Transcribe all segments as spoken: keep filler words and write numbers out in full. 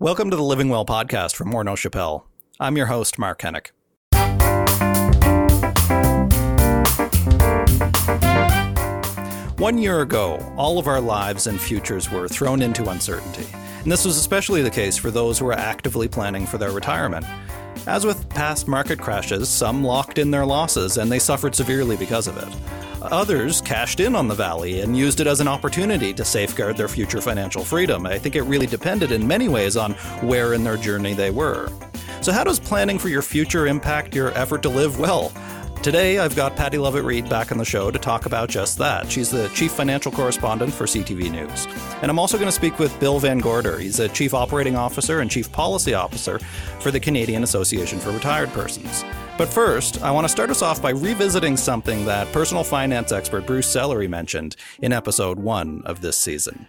Welcome to the Living Well podcast from Morneau Shepell. I'm your host, Mark Henick. One year ago, all of our lives and futures were thrown into uncertainty, and this was especially the case for those who were actively planning for their retirement. As with past market crashes, some locked in their losses and they suffered severely because of it. Others cashed in on the valley and used it as an opportunity to safeguard their future financial freedom. I think it really depended in many ways on where in their journey they were. So how does planning for your future impact your effort to live well? Today, I've got Patti Lovett-Reid back on the show to talk about just that. She's the chief financial correspondent for C T V News. And I'm also going to speak with Bill Van Gorder. He's a chief operating officer and chief policy officer for the Canadian Association for Retired Persons. But first, I want to start us off by revisiting something that personal finance expert Bruce Sellery mentioned in episode one of this season.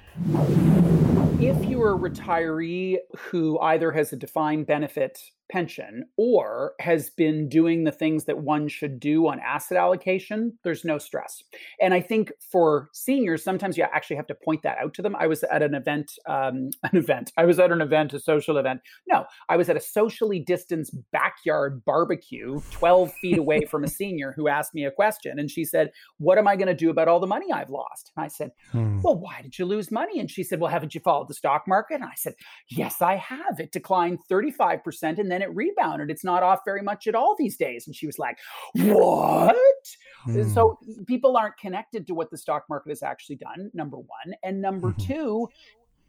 If you're a retiree who either has a defined benefit pension or has been doing the things that one should do on asset allocation, there's no stress. And I think for seniors, sometimes you actually have to point that out to them. I was at an event, um, an event. I was at an event, a social event. No, I was at a socially distanced backyard barbecue twelve feet away from a senior who asked me a question. And she said, what am I going to do about all the money I've lost? And I said, hmm. well, why did you lose money? And she said, well, haven't you followed the stock market? And I said, yes, I have. It declined thirty-five percent and then it rebounded. It's not off very much at all these days. And she was like, what? Mm. So people aren't connected to what the stock market has actually done, number one. And number two,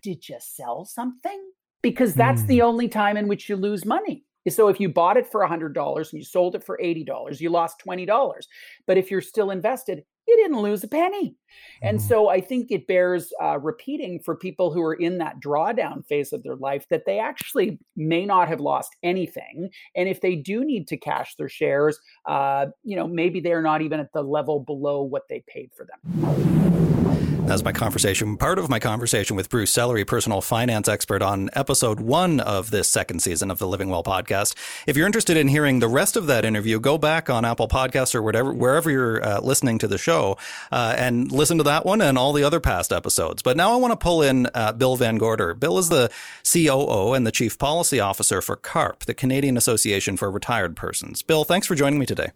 did you sell something? Because that's mm. the only time in which you lose money. So if you bought it for one hundred dollars and you sold it for eighty dollars, you lost twenty dollars. But if you're still invested, you didn't lose a penny. And so I think it bears uh, repeating for people who are in that drawdown phase of their life that they actually may not have lost anything. And if they do need to cash their shares, uh, you know, maybe they're not even at the level below what they paid for them. That's my conversation, part of my conversation with Bruce Sellery, personal finance expert on episode one of this second season of the Living Well podcast. If you're interested in hearing the rest of that interview, go back on Apple Podcasts or whatever, wherever you're uh, listening to the show uh, and listen to that one and all the other past episodes. But now I want to pull in uh, Bill Van Gorder. Bill is the C O O and the chief policy officer for CARP, the Canadian Association for Retired Persons. Bill, thanks for joining me today.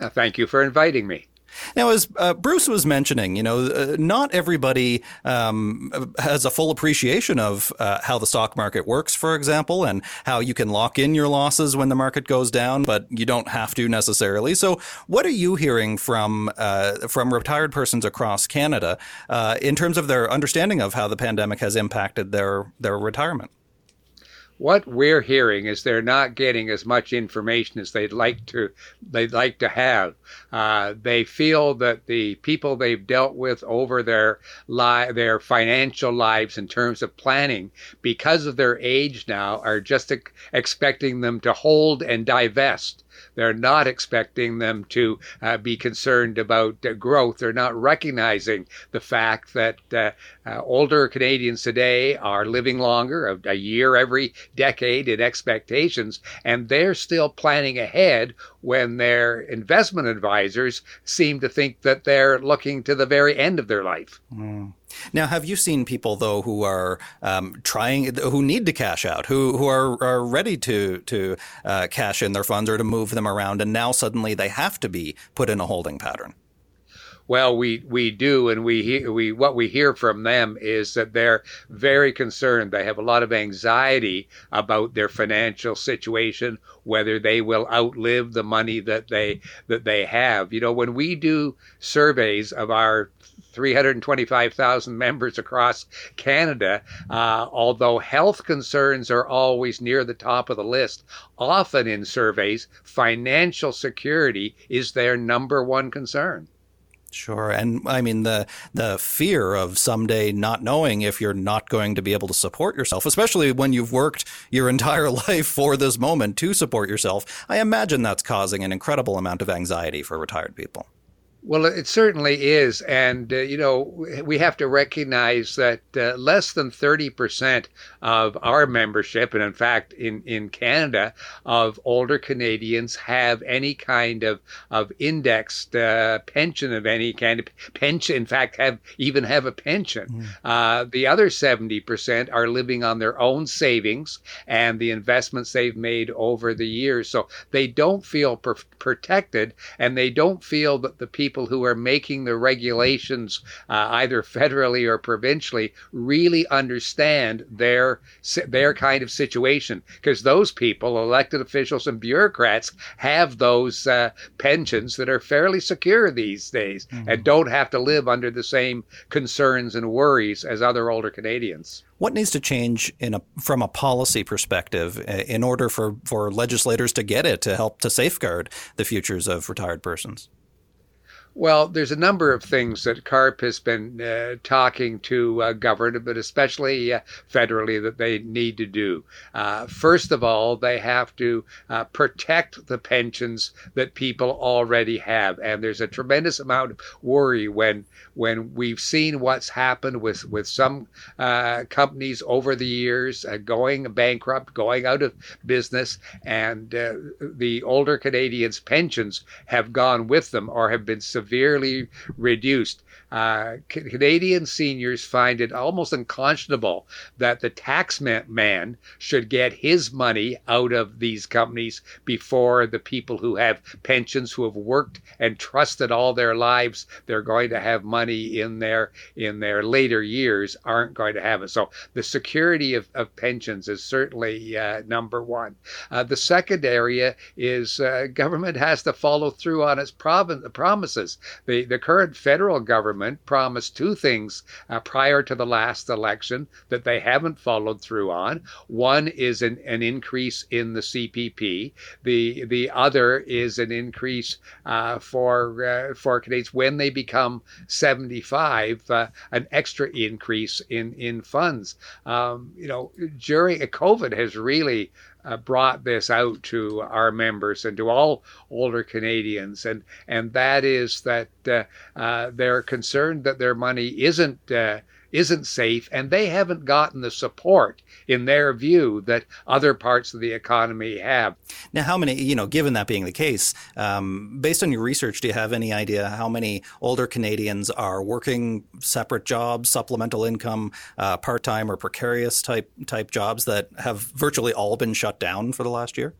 Uh, thank you for inviting me. Now, as uh, Bruce was mentioning, you know, uh, not everybody um, has a full appreciation of uh, how the stock market works, for example, and how you can lock in your losses when the market goes down, but you don't have to necessarily. So what are you hearing from uh, from retired persons across Canada uh, in terms of their understanding of how the pandemic has impacted their their retirement? What we're hearing is they're not getting as much information as they'd like to they'd like to have. Uh, they feel that the people they've dealt with over their li- their financial lives in terms of planning, because of their age now, are just ex- expecting them to hold and divest. They're not expecting them to uh, be concerned about uh, growth. They're not recognizing the fact that uh, uh, older Canadians today are living longer, a, a year every decade in expectations, and they're still planning ahead when their investment advisors seem to think that they're looking to the very end of their life. Mm. Now, have you seen people, though, who are um, trying, who need to cash out, who who are, are ready to to uh, cash in their funds or to move them around, and now suddenly they have to be put in a holding pattern? Well, we, we do, and we we what we hear from them is that they're very concerned. They have a lot of anxiety about their financial situation, whether they will outlive the money that they that they have. You know, when we do surveys of our three hundred twenty-five thousand members across Canada, uh, although health concerns are always near the top of the list, often in surveys, financial security is their number one concern. Sure. And I mean, the the fear of someday not knowing if you're not going to be able to support yourself, especially when you've worked your entire life for this moment to support yourself, I imagine that's causing an incredible amount of anxiety for retired people. Well, it certainly is. And, uh, you know, we have to recognize that uh, less than thirty percent of our membership, and in fact, in, in Canada, of older Canadians have any kind of, of indexed uh, pension of any kind of pension, in fact, have even have a pension. Mm. Uh, the other seventy percent are living on their own savings and the investments they've made over the years. So they don't feel pr- protected, and they don't feel that the people who are making the regulations, uh, either federally or provincially, really understand their their kind of situation, because those people, elected officials and bureaucrats, have those uh, pensions that are fairly secure these days, mm-hmm. and don't have to live under the same concerns and worries as other older Canadians. What needs to change in a, from a policy perspective in order for, for legislators to get it to help to safeguard the futures of retired persons? Well, there's a number of things that CARP has been uh, talking to uh, government, but especially uh, federally, that they need to do. Uh, first of all, they have to uh, protect the pensions that people already have. And there's a tremendous amount of worry when when we've seen what's happened with, with some uh, companies over the years uh, going bankrupt, going out of business, and uh, the older Canadians' pensions have gone with them or have been severely severely reduced. Uh, Canadian seniors find it almost unconscionable that the tax man should get his money out of these companies before the people who have pensions, who have worked and trusted all their lives, they're going to have money in their in their later years, aren't going to have it. So the security of, of pensions is certainly uh, number one. Uh, the second area is uh, government has to follow through on its provi- promises. The, the current federal government promised two things uh, prior to the last election that they haven't followed through on. One is an, an increase in the C P P. The the other is an increase uh, for uh, for Canadians when they become seventy-five, uh, an extra increase in in funds. Um, you know, during uh, COVID has really Uh, brought this out to our members and to all older Canadians, and and that is that uh, uh, they're concerned that their money isn't uh, isn't safe, and they haven't gotten the support, in their view, that other parts of the economy have. Now, how many, you know, given that being the case, um, based on your research, do you have any idea how many older Canadians are working separate jobs, supplemental income, uh, part-time or precarious type type jobs that have virtually all been shut down for the last year?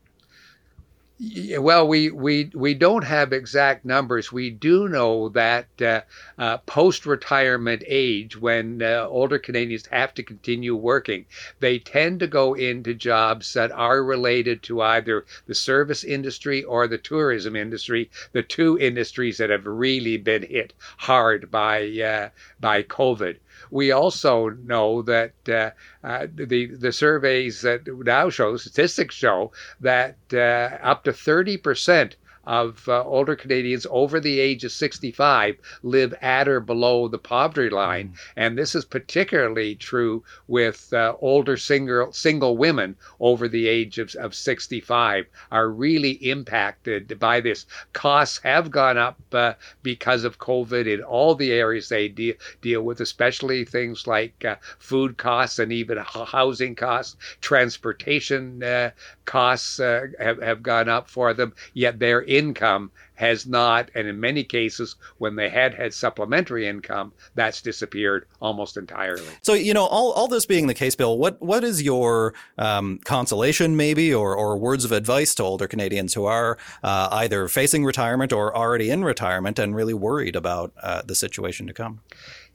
Well, we, we we don't have exact numbers. We do know that uh, uh, post-retirement age, when uh, older Canadians have to continue working, they tend to go into jobs that are related to either the service industry or the tourism industry, the two industries that have really been hit hard by uh, by COVID. We also know that uh, uh, the the surveys that now show, statistics show, that uh, up to thirty percent of uh, older Canadians over the age of sixty-five live at or below the poverty line. Mm. And this is particularly true with uh, older single single women over the age of, of sixty-five are really impacted by this. Costs have gone up uh, because of COVID in all the areas they de- deal with, especially things like uh, food costs and even housing costs. Transportation uh, costs uh, have, have gone up for them, yet they're income has not, and in many cases, when they had had supplementary income, that's disappeared almost entirely. So, you know, all, all this being the case, Bill, what what is your um, consolation, maybe, or or words of advice to older Canadians who are uh, either facing retirement or already in retirement and really worried about uh, the situation to come?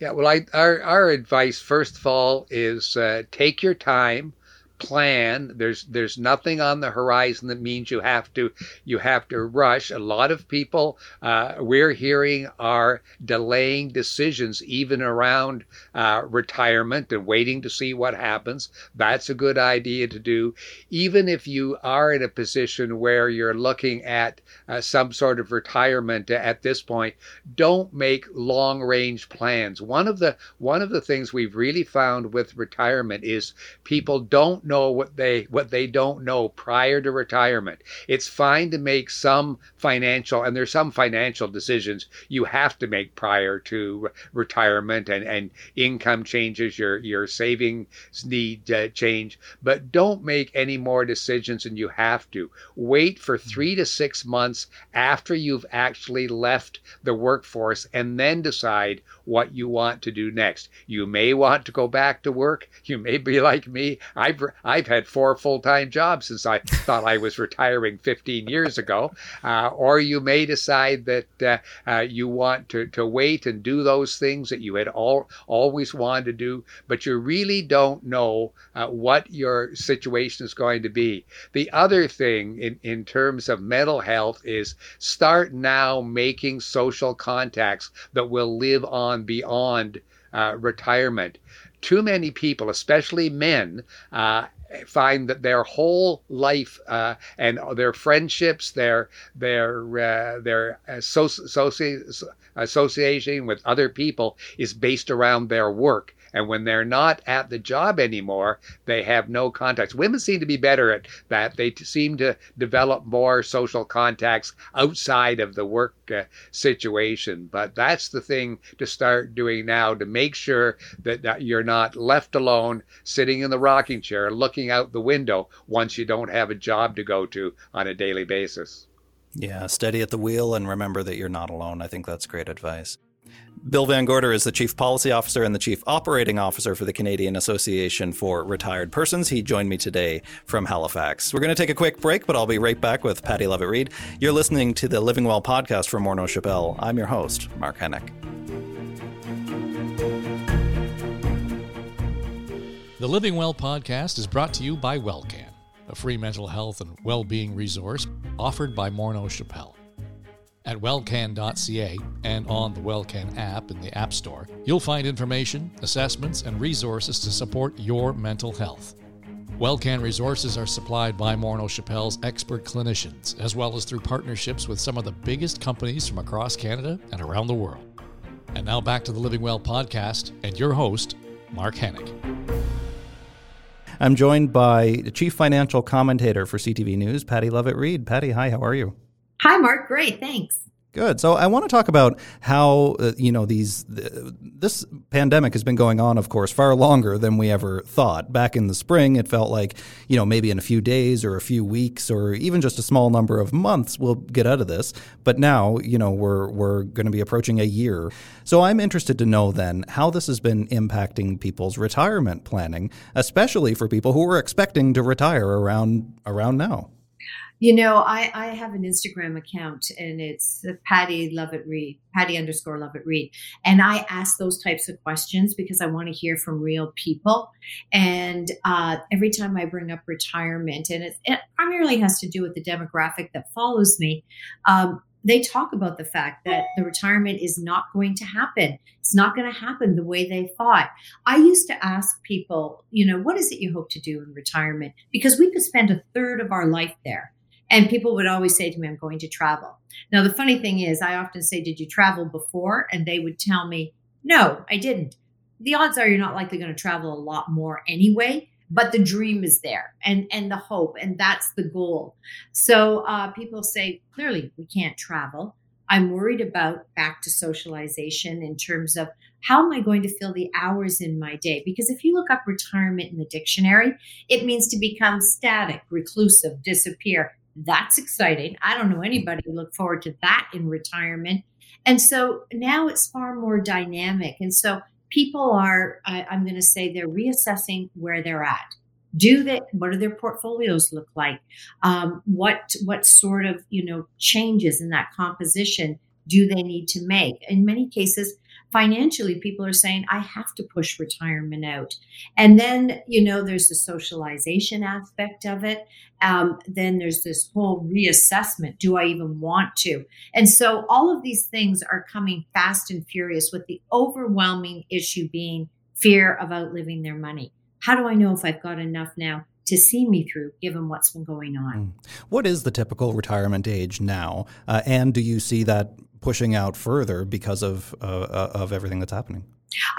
Yeah, well, I, our our advice, first of all, is uh, take your time. Plan. There's there's nothing on the horizon that means you have to you have to rush. A lot of people uh, we're hearing are delaying decisions even around uh, retirement and waiting to see what happens. That's a good idea to do. Even if you are in a position where you're looking at uh, some sort of retirement at this point, don't make long-range plans. One of the one of the things we've really found with retirement is people don't know what they what they don't know prior to retirement. It's fine to make some financial, and there's some financial decisions you have to make prior to retirement, and, and income changes, your, your savings need uh, change, but don't make any more decisions than you have to. Wait for three to six months after you've actually left the workforce and then decide what you want to do next. You may want to go back to work. You may be like me. I've I've had four full-time jobs since I thought I was retiring fifteen years ago. Uh, or you may decide that uh, uh, you want to, to wait and do those things that you had all, always wanted to do, but you really don't know uh, what your situation is going to be. The other thing in, in terms of mental health is start now making social contacts that will live on beyond uh, retirement. Too many people, especially men, uh, find that their whole life uh, and their friendships, their their uh, their associ- association with other people is based around their work. And when they're not at the job anymore, they have no contacts. Women seem to be better at that. They t- seem to develop more social contacts outside of the work uh, situation. But that's the thing to start doing now to make sure that, that you're not left alone, sitting in the rocking chair, looking out the window once you don't have a job to go to on a daily basis. Yeah, steady at the wheel and remember that you're not alone. I think that's great advice. Bill Van Gorder is the Chief Policy Officer and the Chief Operating Officer for the Canadian Association for Retired Persons. He joined me today from Halifax. We're going to take a quick break, but I'll be right back with Patti Lovett-Reid. You're listening to the Living Well podcast from Morneau Shepell. I'm your host, Mark Henick. The Living Well podcast is brought to you by WellCan, a free mental health and well-being resource offered by Morneau Shepell. At wellcan dot c a and on the WellCan app in the App Store, you'll find information, assessments, and resources to support your mental health. WellCan resources are supplied by Morneau Shepell's expert clinicians, as well as through partnerships with some of the biggest companies from across Canada and around the world. And now back to the Living Well podcast and your host, Mark Henick. I'm joined by the Chief Financial Commentator for C T V News, Patti Lovett-Reid. Patti, hi, how are you? Hi, Mark. Great. Thanks. Good. So I want to talk about how, uh, you know, these th- this pandemic has been going on, of course, far longer than we ever thought. Back in the spring, it felt like, you know, maybe in a few days or a few weeks or even just a small number of months, we'll get out of this. But now, you know, we're we're going to be approaching a year. So I'm interested to know then how this has been impacting people's retirement planning, especially for people who were expecting to retire around around now. You know, I, I have an Instagram account and it's Patti Lovett-Reid, Patti underscore Lovett-Reid. And I ask those types of questions because I want to hear from real people. And uh, every time I bring up retirement, and it, it primarily has to do with the demographic that follows me, um, they talk about the fact that the retirement is not going to happen. It's not going to happen the way they thought. I used to ask people, you know, what is it you hope to do in retirement? Because we could spend a third of our life there. And people would always say to me, I'm going to travel. Now, the funny thing is, I often say, did you travel before? And they would tell me, no, I didn't. The odds are you're not likely going to travel a lot more anyway, but the dream is there and, and the hope, and that's the goal. So uh, people say, clearly, we can't travel. I'm worried about back to socialization in terms of how am I going to fill the hours in my day? Because if you look up retirement in the dictionary, it means to become static, reclusive, disappear. That's exciting. I don't know anybody who look forward to that in retirement. And so now it's far more dynamic. And so people are, I, I'm going to say, they're reassessing where they're at. Do they? What do their portfolios look like? Um, what what sort of, you know, changes in that composition do they need to make? In many cases, financially, people are saying, I have to push retirement out. And then, you know, there's the socialization aspect of it. Um, then there's this whole reassessment. Do I even want to? And so all of these things are coming fast and furious with the overwhelming issue being fear of outliving their money. How do I know if I've got enough now to see me through, given what's been going on? What is the typical retirement age now? Uh, and do you see that pushing out further because of uh, of everything that's happening?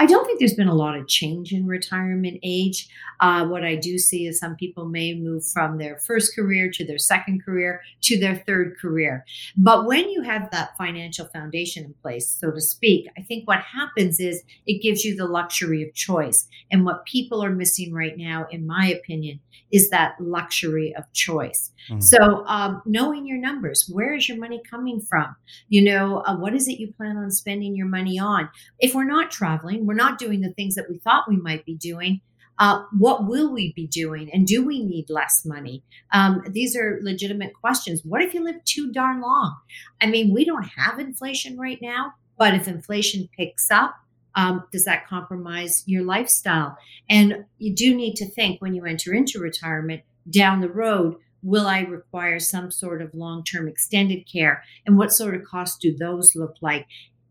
I don't think there's been a lot of change in retirement age. Uh, what I do see is some people may move from their first career to their second career to their third career. But when you have that financial foundation in place, so to speak, I think what happens is it gives you the luxury of choice. And what people are missing right now, in my opinion, is that luxury of choice. Mm-hmm. So um, knowing your numbers, where is your money coming from? You know, uh, what is it you plan on spending your money on? If we're not traveling, we're not doing the things that we thought we might be doing, uh, what will we be doing? And do we need less money? Um, these are legitimate questions. What if you live too darn long? I mean, we don't have inflation right now, but if inflation picks up, Um, does that compromise your lifestyle? And you do need to think when you enter into retirement down the road, will I require some sort of long-term extended care? And what sort of costs do those look like?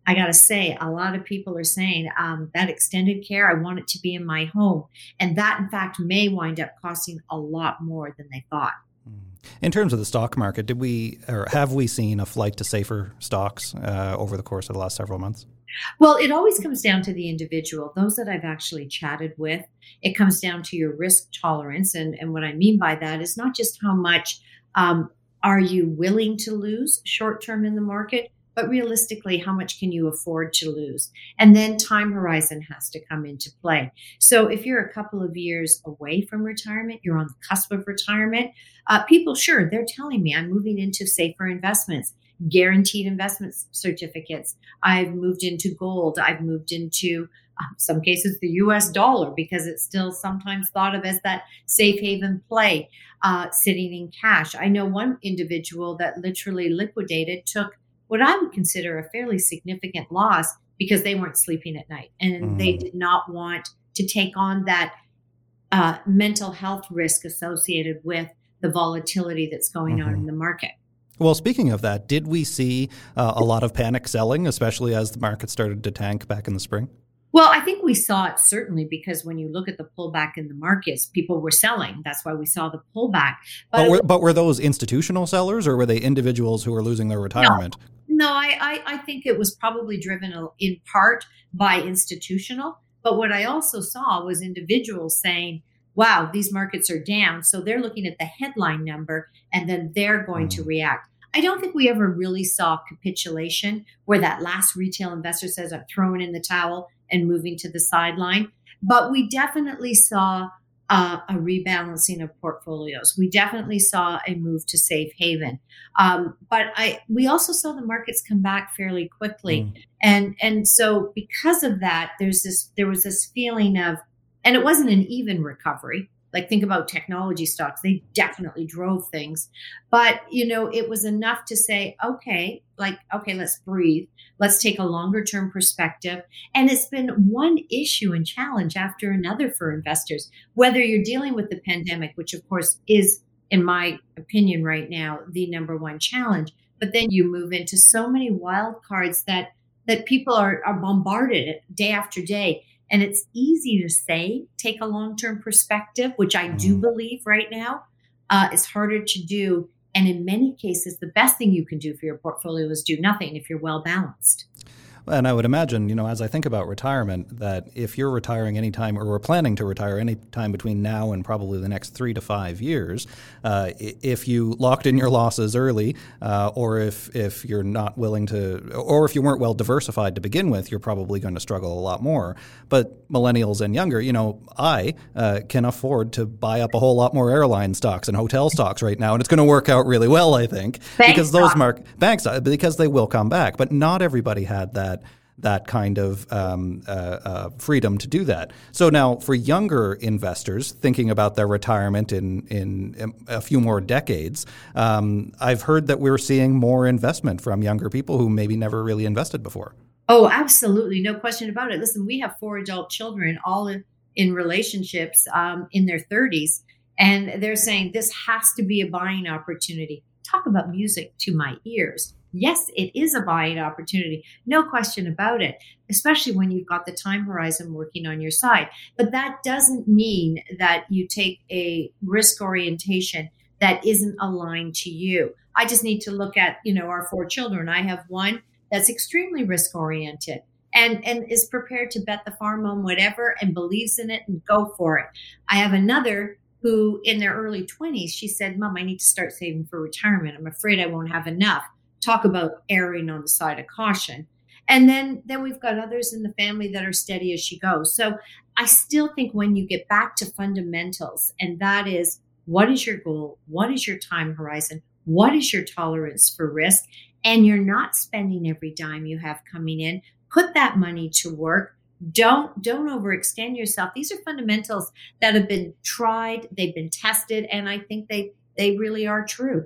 I got to say, a lot of people are saying um, that extended care, I want it to be in my home. And that, in fact, may wind up costing a lot more than they thought. In terms of the stock market, did we or have we seen a flight to safer stocks uh, over the course of the last several months? Well, it always comes down to the individual. Those that I've actually chatted with, it comes down to your risk tolerance. And, and what I mean by that is not just how much um, are you willing to lose short term in the market, but realistically, how much can you afford to lose? And then time horizon has to come into play. So if you're a couple of years away from retirement, you're on the cusp of retirement, uh, people, sure, they're telling me I'm moving into safer investments, guaranteed investment certificates. I've moved into gold. I've moved into uh, some cases the U S dollar because it's still sometimes thought of as that safe haven play, uh, sitting in cash. I know one individual that literally liquidated, took what I would consider a fairly significant loss because they weren't sleeping at night and mm-hmm. they did not want to take on that uh, mental health risk associated with the volatility that's going mm-hmm. on in the market. Well, speaking of that, did we see uh, a lot of panic selling, especially as the market started to tank back in the spring? Well, I think we saw it certainly because when you look at the pullback in the markets, people were selling. That's why we saw the pullback. But, but, were, but were those institutional sellers or were they individuals who were losing their retirement? No. No, I, I, I think it was probably driven in part by institutional. But what I also saw was individuals saying, wow, these markets are down. So they're looking at the headline number and then they're going to react. I don't think we ever really saw capitulation where that last retail investor says, I'm throwing in the towel and moving to the sideline. But we definitely saw Uh, a rebalancing of portfolios. We definitely saw a move to safe haven. Um, but I we also saw the markets come back fairly quickly. Mm. And and so because of that, there's this there was this feeling of, and it wasn't an even recovery. Like think about technology stocks. They definitely drove things. But, you know, it was enough to say, okay, like, okay, let's breathe. Let's take a longer term perspective. And it's been one issue and challenge after another for investors, whether you're dealing with the pandemic, which of course is, in my opinion right now, the number one challenge. But then you move into so many wild cards that, that people are, are bombarded day after day. And it's easy to say, take a long-term perspective, which I do believe right now uh, is harder to do. And in many cases, the best thing you can do for your portfolio is do nothing if you're well balanced. And I would imagine, you know, as I think about retirement, that if you're retiring anytime or we're planning to retire anytime between now and probably the next three to five years, uh, if you locked in your losses early uh, or if if you're not willing to or if you weren't well diversified to begin with, you're probably going to struggle a lot more. But millennials and younger, you know, I uh, can afford to buy up a whole lot more airline stocks and hotel stocks right now. And it's going to work out really well, I think, bank because those mark banks because they will come back. But not everybody had that. that kind of um, uh, uh, freedom to do that. So now for younger investors thinking about their retirement in, in a few more decades, um, I've heard that we're seeing more investment from younger people who maybe never really invested before. Oh, absolutely. No question about it. Listen, we have four adult children, all in, in relationships um, in their thirties, and they're saying this has to be a buying opportunity. Talk about music to my ears. Yes, it is a buying opportunity. No question about it, especially when you've got the time horizon working on your side. But that doesn't mean that you take a risk orientation that isn't aligned to you. I just need to look at, you know, our four children. I have one that's extremely risk oriented and, and is prepared to bet the farm on whatever and believes in it and go for it. I have another who in their early twenties, she said, Mom, I need to start saving for retirement. I'm afraid I won't have enough. Talk about erring on the side of caution. And then, then we've got others in the family that are steady as she goes. So I still think when you get back to fundamentals, and that is, what is your goal? What is your time horizon? What is your tolerance for risk? And you're not spending every dime you have coming in. Put that money to work. Don't, don't overextend yourself. These are fundamentals that have been tried. They've been tested. And I think they, they really are true.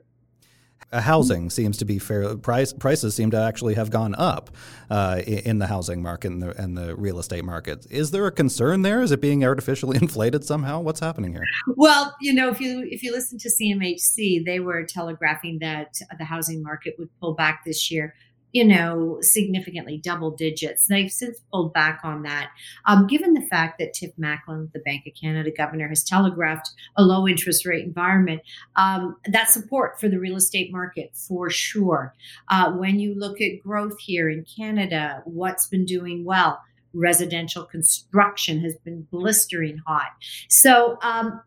Uh, housing seems to be fair. Price, prices seem to actually have gone up uh, in the housing market and the, and the real estate market. Is there a concern there? Is it being artificially inflated somehow? What's happening here? Well, you know, if you if you listen to C M H C, they were telegraphing that the housing market would pull back this year, you know, significantly double digits. They've since pulled back on that. Um, given the fact that Tiff Macklem, the Bank of Canada governor, has telegraphed a low interest rate environment, um, that's support for the real estate market for sure. Uh, when you look at growth here in Canada, what's been doing well? Residential construction has been blistering hot. So, um,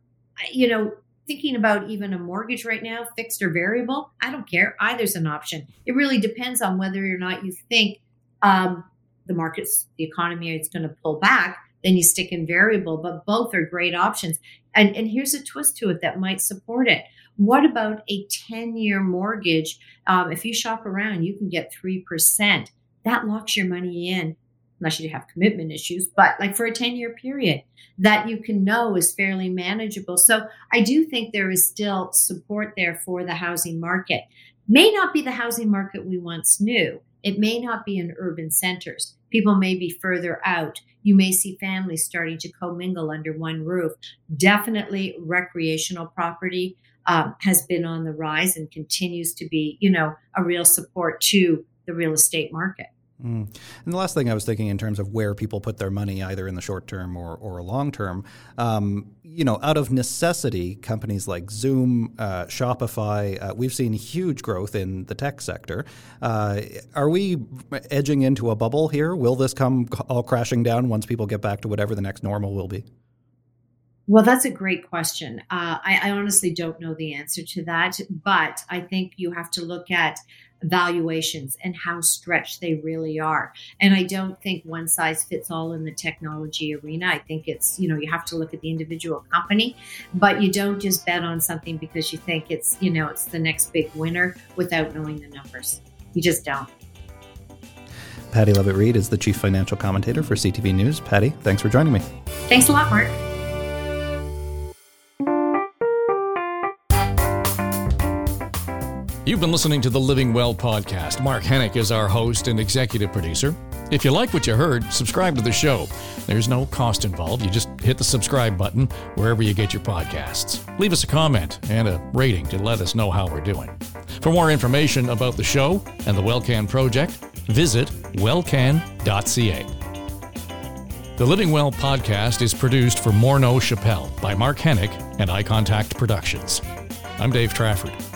you know, thinking about even a mortgage right now, fixed or variable, I don't care. Either's an option. It really depends on whether or not you think um, the markets, the economy is going to pull back, then you stick in variable, but both are great options. And, and here's a twist to it that might support it. What about a ten-year mortgage? Um, if you shop around, you can get three percent. That locks your money in, unless you have commitment issues, but like for a ten-year period that you can know is fairly manageable. So I do think there is still support there for the housing market. May not be the housing market we once knew. It may not be in urban centers. People may be further out. You may see families starting to commingle under one roof. Definitely recreational property um, has been on the rise and continues to be, you know, a real support to the real estate market. Mm. And the last thing I was thinking in terms of where people put their money, either in the short term or, or long term, um, you know, out of necessity, companies like Zoom, uh, Shopify, uh, we've seen huge growth in the tech sector. Uh, are we edging into a bubble here? Will this come all crashing down once people get back to whatever the next normal will be? Well, that's a great question. Uh, I, I honestly don't know the answer to that, but I think you have to look at valuations and how stretched they really are. And I don't think one size fits all in the technology arena. I think it's, you know, you have to look at the individual company, but you don't just bet on something because you think it's, you know, it's the next big winner without knowing the numbers. You just don't. Patti Lovett-Reid is the Chief Financial Commentator for C T V News. Patti, thanks for joining me. Thanks a lot, Mark. You've been listening to the Living Well podcast. Mark Henick is our host and executive producer. If you like what you heard, subscribe to the show. There's no cost involved. You just hit the subscribe button wherever you get your podcasts. Leave us a comment and a rating to let us know how we're doing. For more information about the show and the WellCan project, visit well can dot c a. The Living Well podcast is produced for Morneau Shepell by Mark Henick and Eye Contact Productions. I'm Dave Trafford.